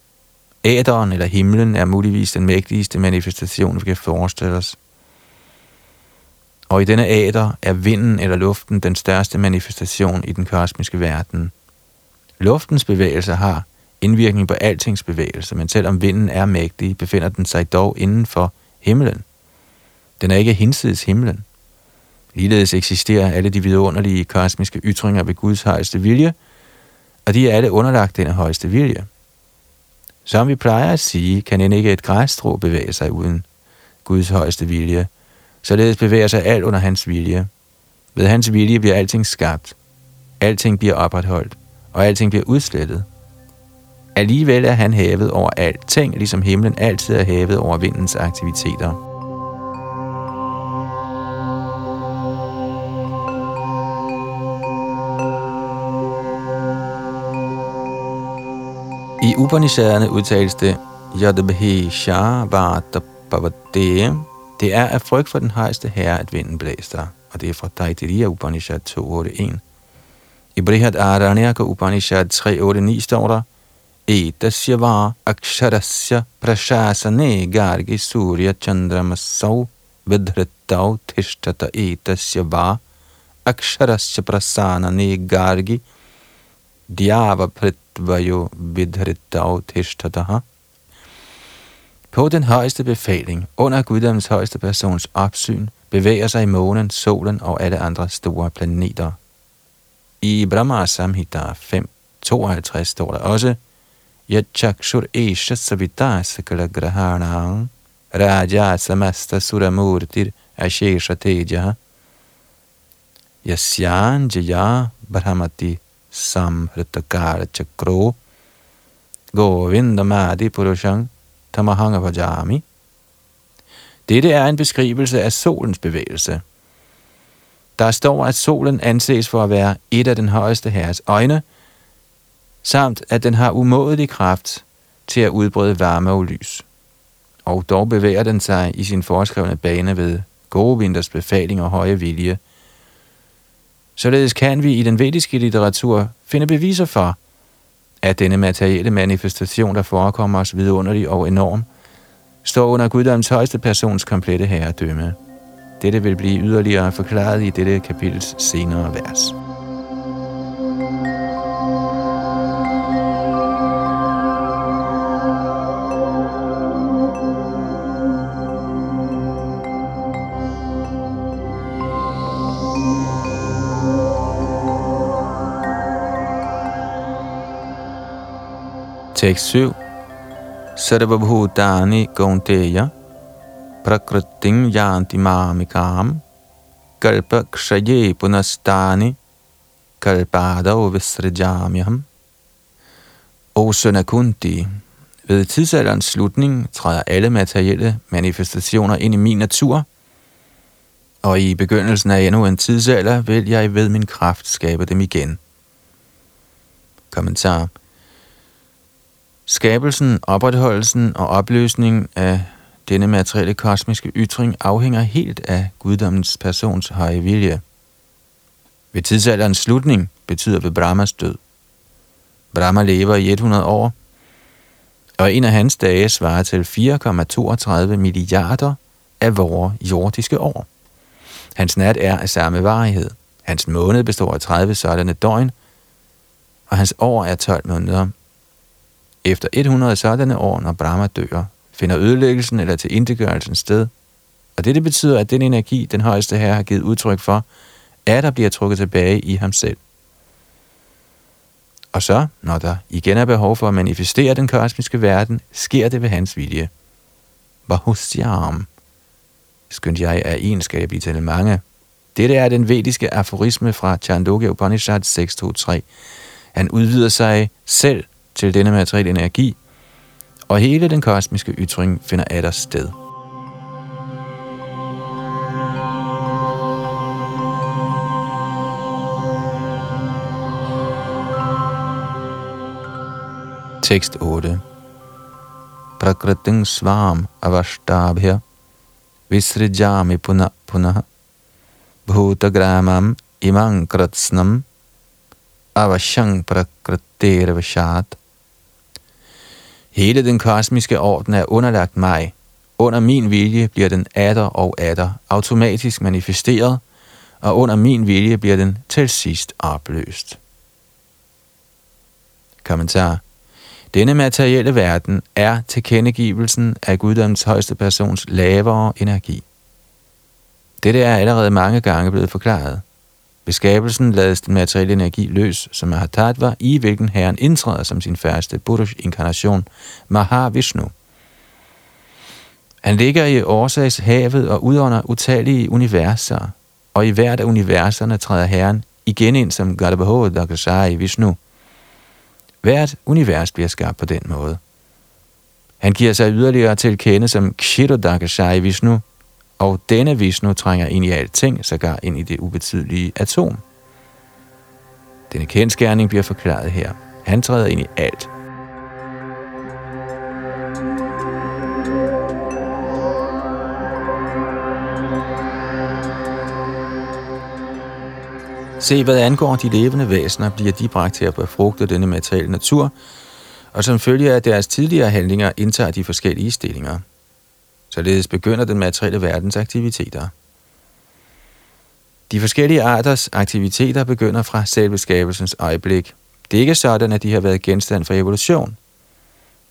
Æteren eller himlen er muligvis den mægtigste manifestation, vi kan forestille os. Og i denne æter er vinden eller luften den største manifestation i den kosmiske verden. Luftens bevægelser har indvirkning på altings bevægelse, men selvom vinden er mægtig, befinder den sig dog inden for himlen. Den er ikke hinsides himlen. Ligeledes eksisterer alle de vidunderlige kosmiske ytringer ved Guds højeste vilje, og de er alle underlagt denne højeste vilje. Som vi plejer at sige, kan end ikke et græsstrå bevæge sig uden Guds højeste vilje, således bevæger sig alt under hans vilje. Ved hans vilje bliver alting skabt, alting bliver opretholdt, og alting bliver udslettet. Alligevel er han hævet over alting, ligesom himlen altid er hævet over vindens aktiviteter. I Upanishaderne udtales det Yadabhisha Vardapavade. Det er af frygt for den højeste herre, at vinden blæser, og det er fra Taitiriya Upanishad to otte en. I Brikad Upanishad tre otte ni står der Etasya var aksharasya prashasane gargi surya chandramasau vidhritau tishtata etasya var aksharasya prasanane gargi djavaprit vajo vidhritav tishtataha. På den højeste befaling, under guddommens højeste persons opsyn, bevæger sig månen, solen og alle andre store planeter. I Brahma Samhita fem tooghalvtreds står der også Yachakshur esha savita sakala grahanam raja samasta suramurtir ashesha tejaha yasyan jaya brahmati samhritakara chakro govindamadi purushang tamahanga vajami. Dette er en beskrivelse af solens bevægelse. Der står, at solen anses for at være et af den højeste herres øjne, samt at den har umådelig kraft til at udbrede varme og lys. og dog bevæger den sig i sin foreskrevne bane ved Govinders befaling og høje vilje. Således kan vi i den vediske litteratur finde beviser for, at denne materielle manifestation, der forekommer os vidunderlig og enorm, står under Guddoms højeste persons komplette herredømme. Dette vil blive yderligere forklaret i dette kapitels senere vers. Tekst syv. Sarvabhutani Gaunteya Prakritim Yanti Mamikam Kalpakshaye Punastani Kalpadau Visrajamiham. O søn af Kunti, ved tidsalderens slutning træder alle materielle manifestationer ind i min natur, og i begyndelsen af endnu en tidsalder vil jeg ved min kraft skabe dem igen. Kommentar. Skabelsen, opretholdelsen og opløsningen af denne materielle kosmiske ytring afhænger helt af guddommens persons høje vilje. Ved tidsalderens slutning betyder ved Brahmas død. Brahma lever i hundrede år, og en af hans dage svarer til fire komma toogtredive milliarder af vores jordiske år. Hans nat er af samme varighed. Hans måned består af tredive sådanne døgn, og hans år er tolv måneder. Efter hundrede sådanne år, når Brahma dør, finder ødelæggelsen eller tilintetgørelsen sted, og dette betyder, at den energi, den højeste herre har givet udtryk for, er der bliver trukket tilbage i ham selv. Og så, når der igen er behov for at manifestere den kosmiske verden, sker det ved hans vilje. Bahusyam, skyndte jeg af en, skal jeg blive til mange. Dette er den vediske aforisme fra Chandogya Upanishad seks to tre. Han udvider sig selv til denne materielle energi, og hele den kosmiske ytring finder atter sted. Tekst otte. Prakritin svam avashtabhya visrijami punah punah bhutagramam imam kratsnam avashang prakritir vashat. Hele den kosmiske orden er underlagt mig. Under min vilje bliver den atter og atter automatisk manifesteret, og under min vilje bliver den til sidst opløst. Kommentar. Denne materielle verden er tilkendegivelsen af Guddoms højeste persons lavere energi. Dette er allerede mange gange blevet forklaret. Ved skabelsen lades den materielle energi løs, som er tattva, i hvilken herren indtræder som sin første Buddha-inkarnation, Mahavishnu. Han ligger i årsagshavet og udånder utallige universer, og i hvert af universerne træder herren igen ind som Garbhodhakshayi Vishnu. Hvert univers bliver skabt på den måde. Han giver sig yderligere til at kende som Chitodakshayi Vishnu, og denne Vishnu trænger ind i alting, sågar ind i det ubetydelige atom. Denne kendsgerning bliver forklaret her. Han træder ind i alt. Se, hvad angår de levende væsener, bliver de bragt til at befrugte denne materielle natur, og som følge af deres tidligere handlinger indtager de forskellige stillinger. Således begynder den materielle verdens aktiviteter. De forskellige arters aktiviteter begynder fra selve skabelsens øjeblik. Det er ikke sådan, at de har været genstand for evolution.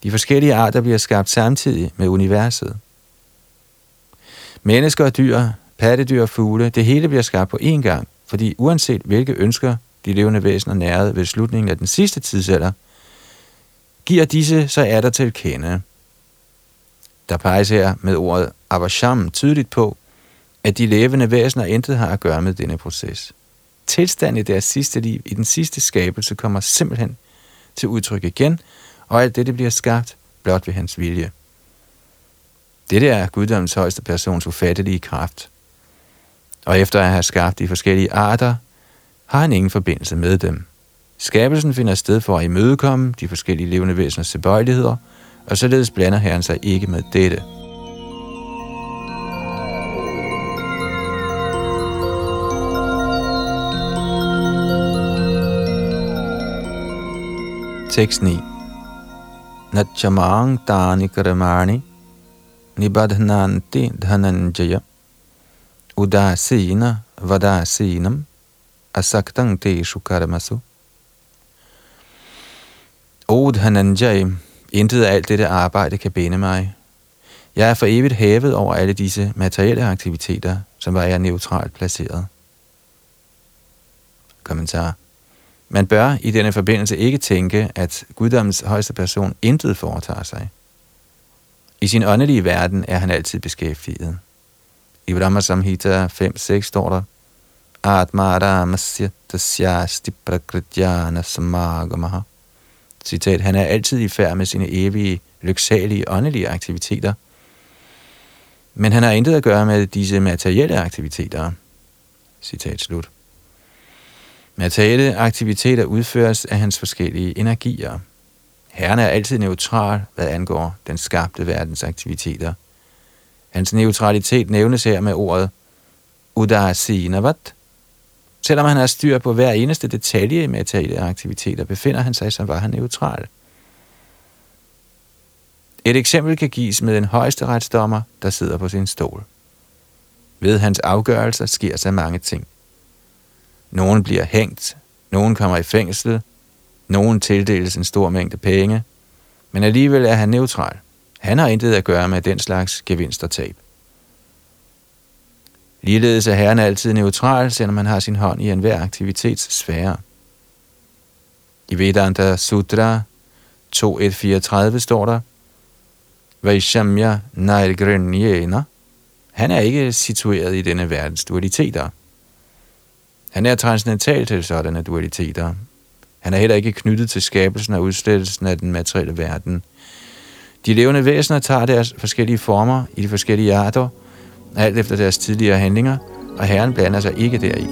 De forskellige arter bliver skabt samtidig med universet. Mennesker og dyr, pattedyr og fugle, det hele bliver skabt på én gang, fordi uanset hvilke ønsker de levende væsener nærede ved slutningen af den sidste tidsalder, giver disse sig atter til at kende. Der peges her med ordet avasham tydeligt på, at de levende væsener intet har at gøre med denne proces. Tilstanden i deres sidste liv i den sidste skabelse kommer simpelthen til udtryk igen, og alt dette bliver skabt blot ved hans vilje. Dette er Guddoms højeste persons ufattelige kraft. Og efter at have skabt de forskellige arter, har han ingen forbindelse med dem. Skabelsen finder sted for at imødekomme de forskellige levende væseners tilbøjeligheder, og således blander herren sig ikke med dette. tekst ni. Natchamang tani karamani nibadhananti dhananjaya udasinam vadasinam asaktang teshu karmasu. O Dhananjaya, intet af alt dette arbejde kan binde mig. Jeg er for evigt hævet over alle disse materielle aktiviteter, som var jeg neutralt placeret. Kommentar. Man bør i denne forbindelse ikke tænke, at guddommens højeste person intet foretager sig. I sin åndelige verden er han altid beskæftiget. I Brahma Samhita fem seks står der, Atma Ramasya Tasyasti Prakrityana Samagamaha. Citat, han er altid i færd med sine evige, lyksalige, åndelige aktiviteter, men han har intet at gøre med disse materielle aktiviteter. Citat slut. Materielle aktiviteter udføres af hans forskellige energier. Herren er altid neutral, hvad angår den skabte verdens aktiviteter. Hans neutralitet nævnes her med ordet udasinavat. Selvom han har styr på hver eneste detalje i materielle aktiviteter, befinder han sig, som var han neutral. Et eksempel kan gives med en højesteretsdommer, der sidder på sin stol. Ved hans afgørelser sker så mange ting. Nogen bliver hængt, nogen kommer i fængsel, nogen tildeles en stor mængde penge, men alligevel er han neutral. Han har intet at gøre med den slags gevinst og tab. Ligeledes er herren altid neutral, selvom han har sin hånd i enhver aktivitetssfære. I Vedanta Sutra to et fireogtredive står der, Vaishamya nailgrenyena. Han er ikke situeret i denne verdens dualiteter. Han er transcendental til sådanne dualiteter. Han er heller ikke knyttet til skabelsen og udslettelsen af den materielle verden. De levende væsener tager deres forskellige former i de forskellige arter, alt efter deres tidligere handlinger, og Herren blander sig ikke deri.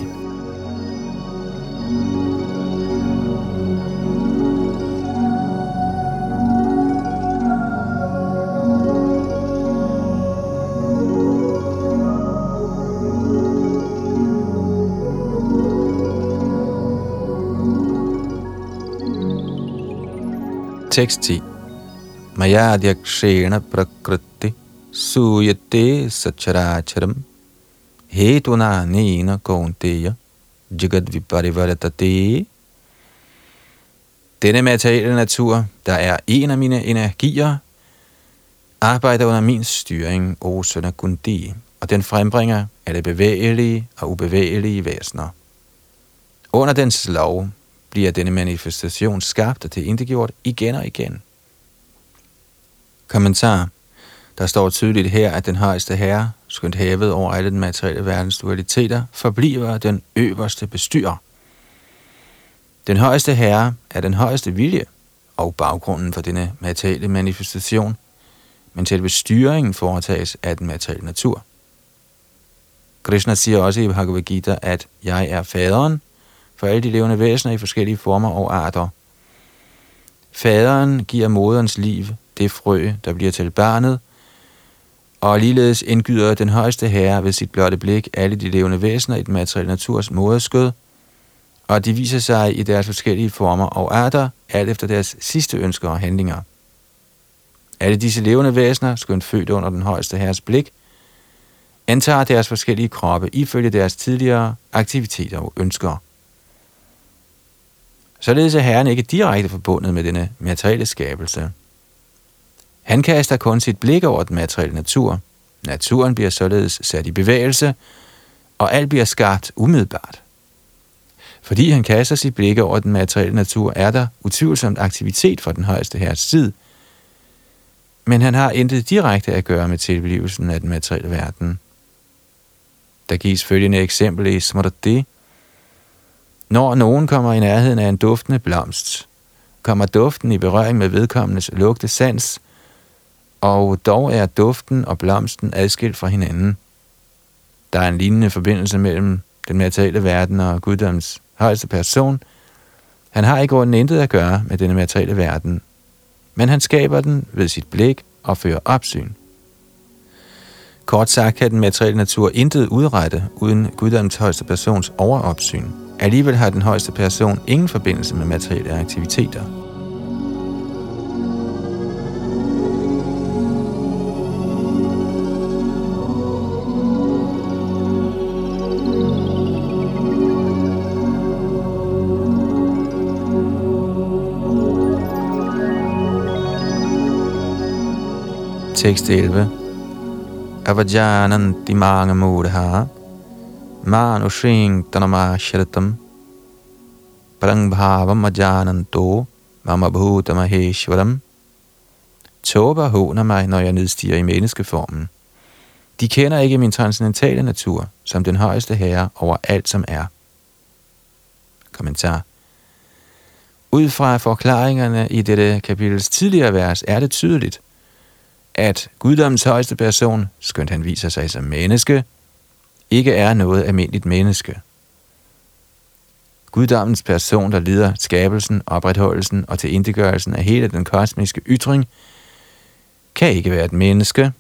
Tekst ti. Majadhyakshena prakritti suyate sacharacharam hetuna nena kaunteya jagadviparivartate. Denne materielle natur, der er en af mine energier, arbejder under min styring, o søn af Kundi, og den frembringer alle bevægelige og ubevægelige væsener. Under dens lov bliver denne manifestation skabt og tilintetgjort igen og igen. Kommentar. Der står tydeligt her, at den højeste herre, skønt hævet over alle den materielle verdens dualiteter, forbliver den øverste bestyrer. Den højeste herre er den højeste vilje og baggrunden for denne materielle manifestation, men selve styringen foretages af den materielle natur. Krishna siger også i Bhagavad Gita, at jeg er faderen for alle de levende væsener i forskellige former og arter. Faderen giver moderens liv det frø, der bliver til barnet, og ligeledes indgyder den højeste herre ved sit blotte blik alle de levende væsener i den materielle naturs moderskød, og de viser sig i deres forskellige former og arter, alt efter deres sidste ønsker og handlinger. Alle disse levende væsener, skønt født under den højeste herres blik, antager deres forskellige kroppe ifølge deres tidligere aktiviteter og ønsker. Således er herren ikke direkte forbundet med denne materielle skabelse. Han kaster kun sit blik over den materielle natur. Naturen bliver således sat i bevægelse, og alt bliver skabt umiddelbart. Fordi han kaster sit blik over den materielle natur, er der utvivlsomt aktivitet fra den højeste herres side, men han har intet direkte at gøre med tilblivelsen af den materielle verden. Der gives følgende eksempel i Smarade. Når nogen kommer i nærheden af en duftende blomst, kommer duften i berøring med vedkommendes lugtesans, og dog er duften og blomsten adskilt fra hinanden. Der er en lignende forbindelse mellem den materielle verden og guddoms højeste person. Han har i grunden intet at gøre med denne materielle verden, men han skaber den ved sit blik og fører opsyn. Kort sagt kan den materielle natur intet udrette uden guddoms højeste persons overopsyn. Alligevel har den højeste person ingen forbindelse med materielle aktiviteter. tekst elleve. Avajanan dimanga mudha manu shring tanama shiratam prangbhavam ajananto mama bhuta maheshvaram. Tåber håner mig, når jeg nedstiger i menneskeformen. De kender ikke min transcendentale natur, som den højeste herre over alt, som er. Kommentar. Ud fra forklaringerne i dette kapitels tidligere vers er det tydeligt, at guddommens højeste person, skønt han viser sig som menneske, ikke er noget almindeligt menneske. Guddommens person, der lider skabelsen, opretholdelsen og tilintetgørelsen af hele den kosmiske ytring, kan ikke være et menneske.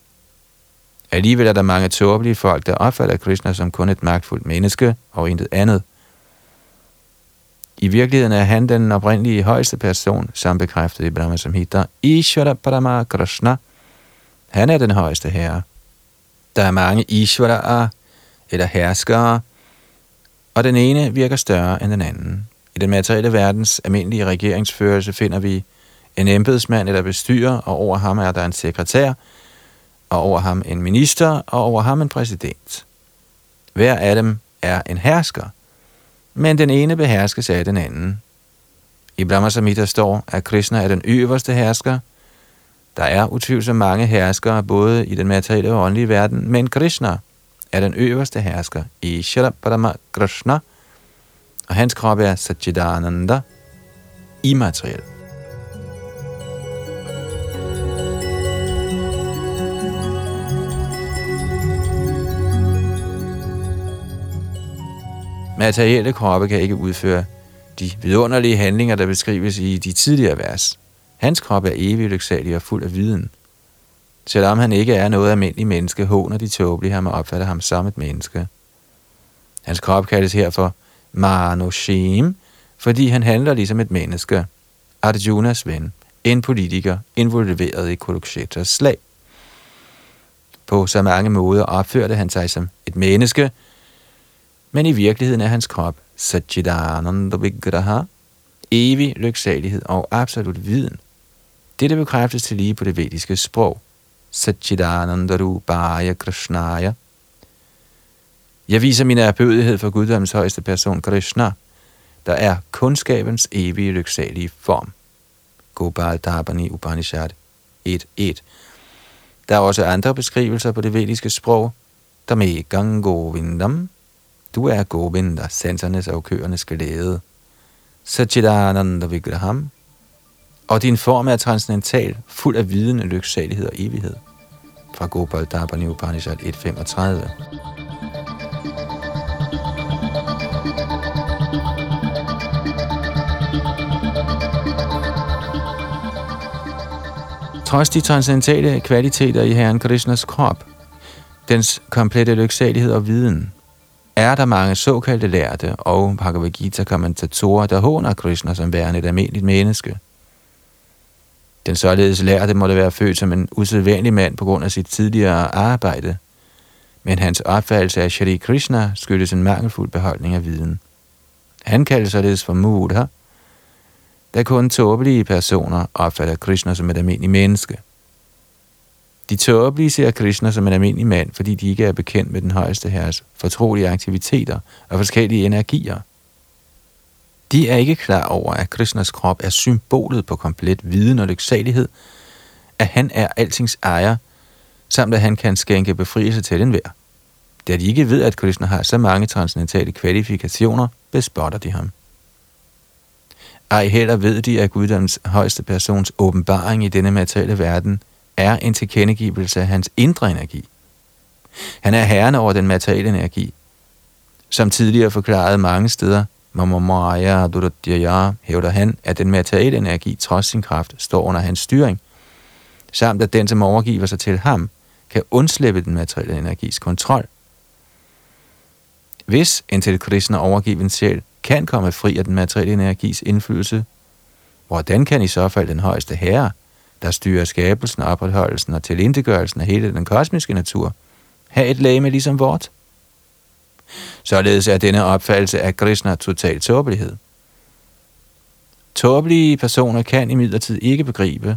Alligevel er der mange tåbelige folk, der opfatter Krishna som kun et magtfuldt menneske og intet andet. I virkeligheden er han den oprindelige højeste person, som bekræftet i Brahma Samhita, Ishvara Parama Krishna. Han er den højeste herre. Der er mange Ishvara'er eller herskere, og den ene virker større end den anden. I den materielle verdens almindelige regeringsførelse finder vi en embedsmand eller bestyrer, og over ham er der en sekretær, og over ham en minister, og over ham en præsident. Hver af dem er en hersker, men den ene beherskes af den anden. I Brahma Samhita står, at Krishna er den øverste hersker. Der er utvivlsomt mange herskere, både i den materielle og åndelige verden, men Krishna er den øverste hersker, Ishvara Parama Krishna, og hans krop er Satchidananda, immateriel. Materielle kroppe kan ikke udføre de vidunderlige handlinger, der beskrives i de tidligere vers. Hans krop er evig lyksalig og fuld af viden. Selvom han ikke er noget almindeligt menneske, håner de tåbelige ham og opfatter ham som et menneske. Hans krop kaldes herfor Manushim, fordi han handler ligesom et menneske. Arjunas ven, en politiker, involveret i Kuruksetras slag. På så mange måder opførte han sig som et menneske, men i virkeligheden er hans krop Satchidananda Vigraha, evig lyksalighed og absolut viden. Dette bekræftes til lige på det vediske sprog. Satchidananda Rupaya Krishnaya. Jeg viser min erbødighed for guddommens højeste person Krishna, der er kundskabens evige lyksalige form. Gopal Dharbani Upanishad et et. Der er også andre beskrivelser på det vediske sprog. Dame Gango Vindam. Du er Govinda, sansernes og køernes glæde. Satchidananda Vigraham. Og din form er transcendental, fuld af viden, lyksalighed og evighed. Fra Gopal Dabba Upanishad et komma femogtredive. Trods de transcendentale kvaliteter i Herren Krishnas krop, dens komplette lyksalighed og viden, er der mange såkaldte lærte og Bhagavad Gita-kommentatorer, der håner Krishna som værende et almindeligt menneske. Den således lærte måtte være født som en usædvanlig mand på grund af sit tidligere arbejde, men hans opfattelse af Shri Krishna skyldes en mangelfuld beholdning af viden. Han kaldes således for mudha, da kun tåbelige personer opfatter Krishna som et almindeligt menneske. De tåbelige ser Krishna som en almindelig mand, fordi de ikke er bekendt med den højeste herres fortrolige aktiviteter og forskellige energier. De er ikke klar over, at Krishnas krop er symbolet på komplet viden og lyksalighed, at han er altings ejer, samt at han kan skænke befrielse til enhver. Da de ikke ved, at Krishna har så mange transcendentale kvalifikationer, bespotter de ham. Ej heller ved de, at guddommens højeste persons åbenbaring i denne materielle verden er en tilkendegivelse af hans indre energi. Han er herren over den materielle energi. Som tidligere forklaret mange steder, Mamamaya Dudatjaya, hævder han, at den materielle energi trods sin kraft står under hans styring, samt at den, som overgiver sig til ham, kan undslippe den materielle energis kontrol. Hvis indtil Krishna overgiven sjæl kan komme fri af den materielle energis indflydelse, hvordan kan i så fald den højeste herre, der styrer skabelsen, opretholdelsen og tilintetgørelsen af hele den kosmiske natur, have et legeme ligesom vort? Således er denne opfattelse af Krishna total tåbelighed. Tåbelige personer kan imidlertid ikke begribe,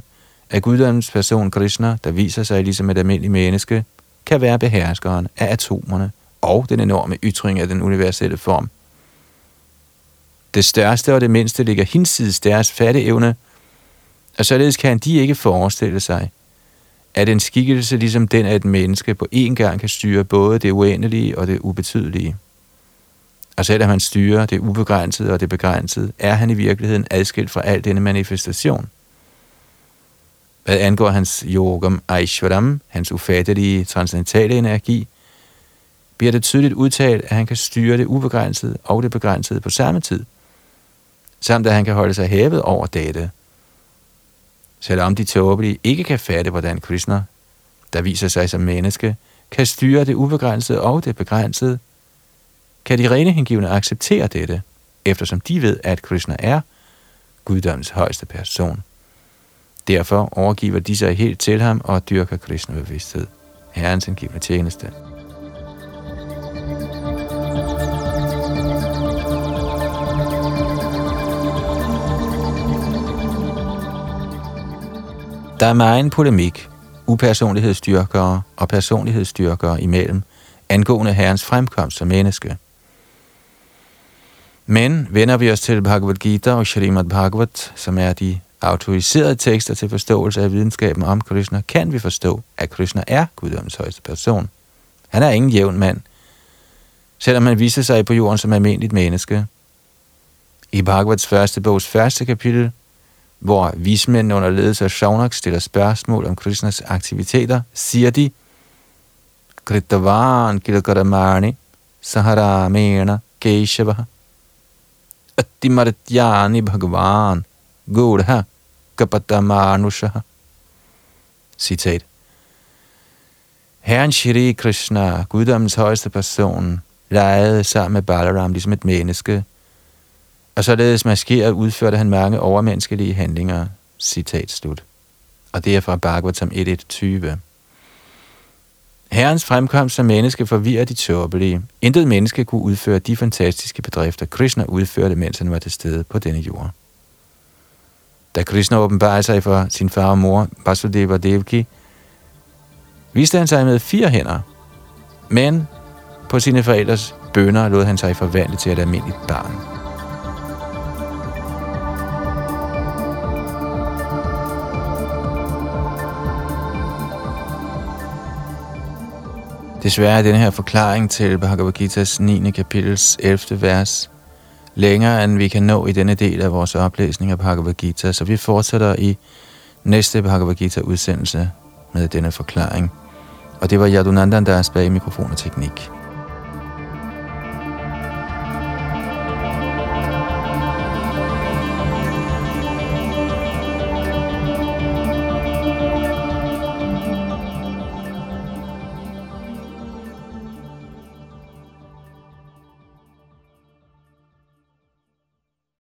at guddommens person Krishna, der viser sig ligesom et almindeligt menneske, kan være beherskeren af atomerne og den enorme ytring af den universelle form. Det største og det mindste ligger hinsides deres fatteevne, og således kan de ikke forestille sig, at en skikkelse ligesom den af et menneske på én gang kan styre både det uendelige og det ubetydelige. Og selvom han styrer det ubegrænsede og det begrænsede, er han i virkeligheden adskilt fra al denne manifestation. Hvad angår hans yogam aishvaram, hans ufattelige transcendentale energi, bliver det tydeligt udtalt, at han kan styre det ubegrænsede og det begrænsede på samme tid, samt at han kan holde sig hævet over dette. Selvom de tåbelige ikke kan fatte, hvordan Krishna, der viser sig som menneske, kan styre det ubegrænsede og det begrænsede, kan de rene hengivne acceptere dette, eftersom de ved, at Krishna er guddommens højeste person. Derfor overgiver de sig helt til ham og dyrker Krishna-bevidsthed, Herrens hengivne tjeneste. Der er megen polemik, upersonlighedsdyrkere og personlighedsdyrkere imellem, angående Herrens fremkomst som menneske. Men vender vi os til Bhagavad Gita og Shrimad Bhagwat, som er de autoriserede tekster til forståelse af videnskaben om Krishna, kan vi forstå, at Krishna er guddommens højeste person. Han er ingen jævn mand, selvom han viser sig på jorden som almindeligt menneske. I Bhagavats første bogs første kapitel, hvor vismændene under ledelse af Shaunak stiller spørgsmål om Krishnas aktiviteter, siger de, Kritavan Kilakaramani Saharamena Keshavaha Attimaratyani Bhagavan Godha Kapatamanushaha. Citat. Herren Shri Krishna, guddommens højeste person, legede sammen med Balaram ligesom et menneske, og således maskeret udførte han mange overmenneskelige handlinger. Citat slut. Og det er fra Bhagavatam et et tyve. Herrens fremkomst som menneske forvirrer de tåbelige. Intet menneske kunne udføre de fantastiske bedrifter, Krishna udførte, mens han var til stede på denne jord. Da Krishna åbenbarede sig for sin far og mor, Vasudeva og Devaki, viste han sig med fire hænder, men på sine forældres bønner lod han sig forvandle til et almindeligt barn. Desværre er denne her forklaring til Bhagavad Gita's niende kapitels ellevte vers længere, end vi kan nå i denne del af vores oplæsning af Bhagavad Gita, så vi fortsætter i næste Bhagavad Gita-udsendelse med denne forklaring. Og det var Yadunanda Das bag mikrofon og teknik.